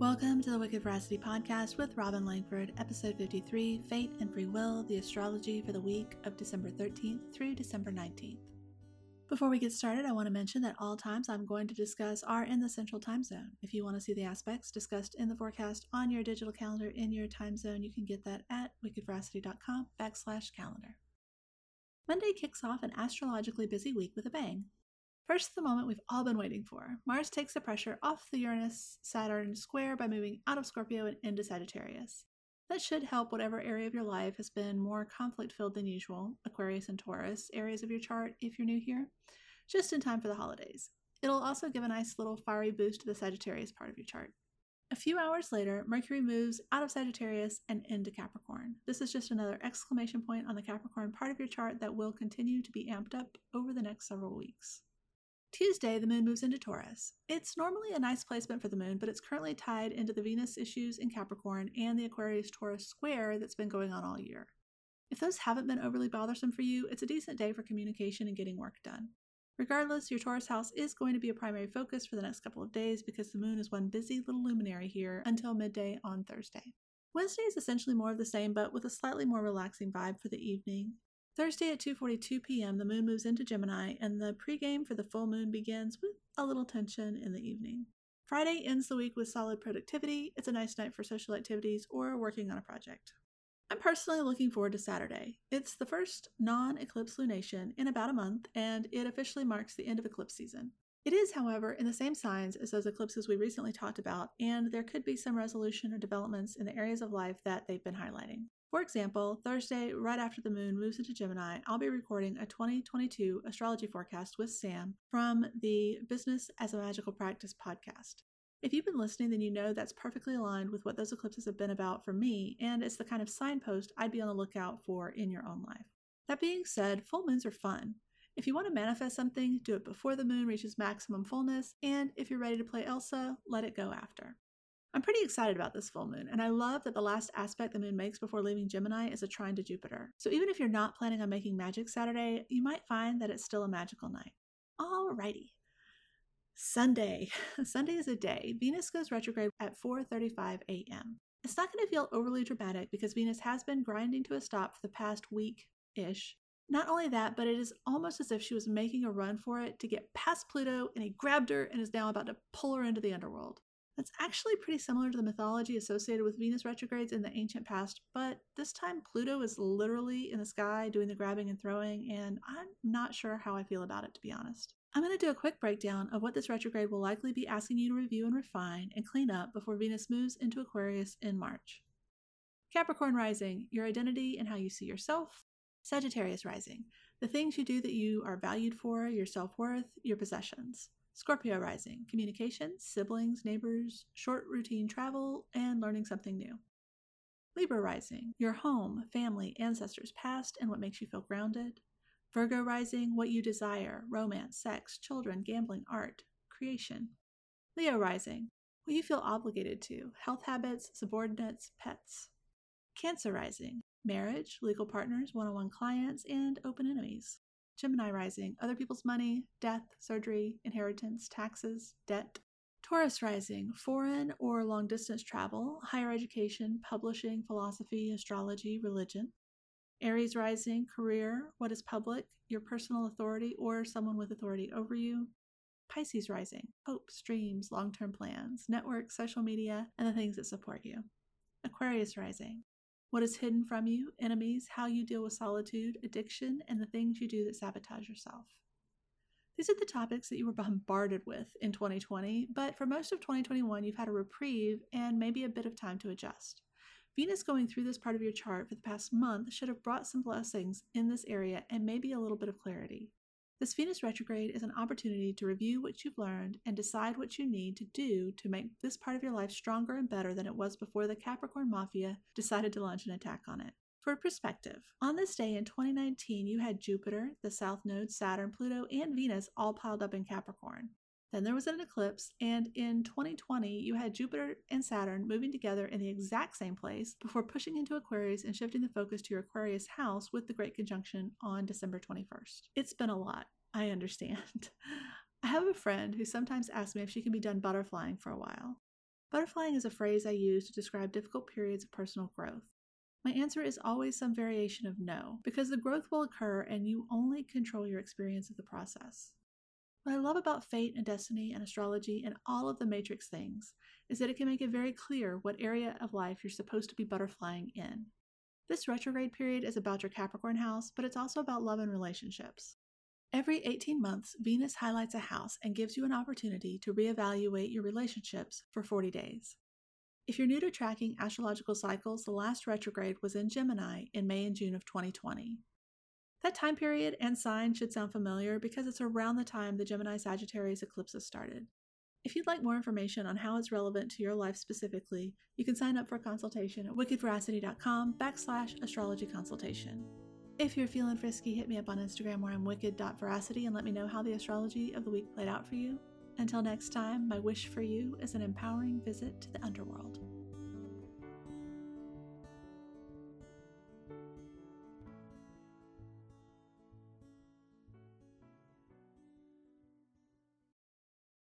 Welcome to the Wicked Veracity podcast with Robin Langford, episode 53, Fate and Free Will, the astrology for the week of December 13th through December 19th. Before we get started, I want to mention that all times I'm going to discuss are in the Central Time Zone. If you want to see the aspects discussed in the forecast on your digital calendar in your time zone, you can get that at wickedveracity.com/calendar. Monday kicks off an astrologically busy week with a bang. First, the moment we've all been waiting for. Mars takes the pressure off the Uranus-Saturn square by moving out of Scorpio and into Sagittarius. That should help whatever area of your life has been more conflict-filled than usual, Aquarius and Taurus, areas of your chart if you're new here, just in time for the holidays. It'll also give a nice little fiery boost to the Sagittarius part of your chart. A few hours later, Mercury moves out of Sagittarius and into Capricorn. This is just another exclamation point on the Capricorn part of your chart that will continue to be amped up over the next several weeks. Tuesday, the moon moves into Taurus. It's normally a nice placement for the moon, but it's currently tied into the Venus issues in Capricorn and the Aquarius-Taurus square that's been going on all year. If those haven't been overly bothersome for you, it's a decent day for communication and getting work done. Regardless, your Taurus house is going to be a primary focus for the next couple of days because the moon is one busy little luminary here until midday on Thursday. Wednesday is essentially more of the same, but with a slightly more relaxing vibe for the evening. Thursday at 2:42 p.m., the moon moves into Gemini, and the pregame for the full moon begins with a little tension in the evening. Friday ends the week with solid productivity. It's a nice night for social activities or working on a project. I'm personally looking forward to Saturday. It's the first non-eclipse lunation in about a month, and it officially marks the end of eclipse season. It is, however, in the same signs as those eclipses we recently talked about, and there could be some resolution or developments in the areas of life that they've been highlighting. For example, Thursday, right after the moon moves into Gemini, I'll be recording a 2022 astrology forecast with Sam from the Business as a Magical Practice podcast. If you've been listening, then you know that's perfectly aligned with what those eclipses have been about for me, and it's the kind of signpost I'd be on the lookout for in your own life. That being said, full moons are fun. If you want to manifest something, do it before the moon reaches maximum fullness, and if you're ready to play Elsa, let it go after. I'm pretty excited about this full moon, and I love that the last aspect the moon makes before leaving Gemini is a trine to Jupiter. So even if you're not planning on making magic Saturday, you might find that it's still a magical night. Alrighty. Sunday. Sunday is a day. Venus goes retrograde at 4:35 a.m. It's not going to feel overly dramatic because Venus has been grinding to a stop for the past week-ish. Not only that, but it is almost as if she was making a run for it to get past Pluto, and he grabbed her and is now about to pull her into the underworld. That's actually pretty similar to the mythology associated with Venus retrogrades in the ancient past, but this time Pluto is literally in the sky doing the grabbing and throwing, and I'm not sure how I feel about it, to be honest. I'm going to do a quick breakdown of what this retrograde will likely be asking you to review and refine and clean up before Venus moves into Aquarius in March. Capricorn rising, your identity and how you see yourself. Sagittarius rising, the things you do that you are valued for, your self-worth, your possessions. Scorpio rising, communication, siblings, neighbors, short routine travel, and learning something new. Libra rising, your home, family, ancestors past, and what makes you feel grounded. Virgo rising, what you desire, romance, sex, children, gambling, art, creation. Leo rising, what you feel obligated to, health habits, subordinates, pets. Cancer rising, marriage, legal partners, one-on-one clients, and open enemies. Gemini rising, other people's money, death, surgery, inheritance, taxes, debt. Taurus rising, foreign or long-distance travel, higher education, publishing, philosophy, astrology, religion. Aries rising, career, what is public, your personal authority or someone with authority over you. Pisces rising, hopes, dreams, long-term plans, network, social media, and the things that support you. Aquarius rising, what is hidden from you, enemies, how you deal with solitude, addiction, and the things you do that sabotage yourself. These are the topics that you were bombarded with in 2020, but for most of 2021, you've had a reprieve and maybe a bit of time to adjust. Venus going through this part of your chart for the past month should have brought some blessings in this area and maybe a little bit of clarity. This Venus retrograde is an opportunity to review what you've learned and decide what you need to do to make this part of your life stronger and better than it was before the Capricorn Mafia decided to launch an attack on it. For perspective, on this day in 2019, you had Jupiter, the South Node, Saturn, Pluto, and Venus all piled up in Capricorn. Then there was an eclipse, and in 2020, you had Jupiter and Saturn moving together in the exact same place before pushing into Aquarius and shifting the focus to your Aquarius house with the Great Conjunction on December 21st. It's been a lot, I understand. I have a friend who sometimes asks me if she can be done butterflying for a while. Butterflying is a phrase I use to describe difficult periods of personal growth. My answer is always some variation of no, because the growth will occur and you only control your experience of the process. What I love about fate and destiny and astrology and all of the matrix things is that it can make it very clear what area of life you're supposed to be butterflying in. This retrograde period is about your Capricorn house, but it's also about love and relationships. Every 18 months, Venus highlights a house and gives you an opportunity to reevaluate your relationships for 40 days. If you're new to tracking astrological cycles, the last retrograde was in Gemini in May and June of 2020. That time period and sign should sound familiar because it's around the time the Gemini-Sagittarius eclipses started. If you'd like more information on how it's relevant to your life specifically, you can sign up for a consultation at wickedveracity.com/astrology-consultation. If you're feeling frisky, hit me up on Instagram where I'm wicked.veracity and let me know how the astrology of the week played out for you. Until next time, my wish for you is an empowering visit to the underworld.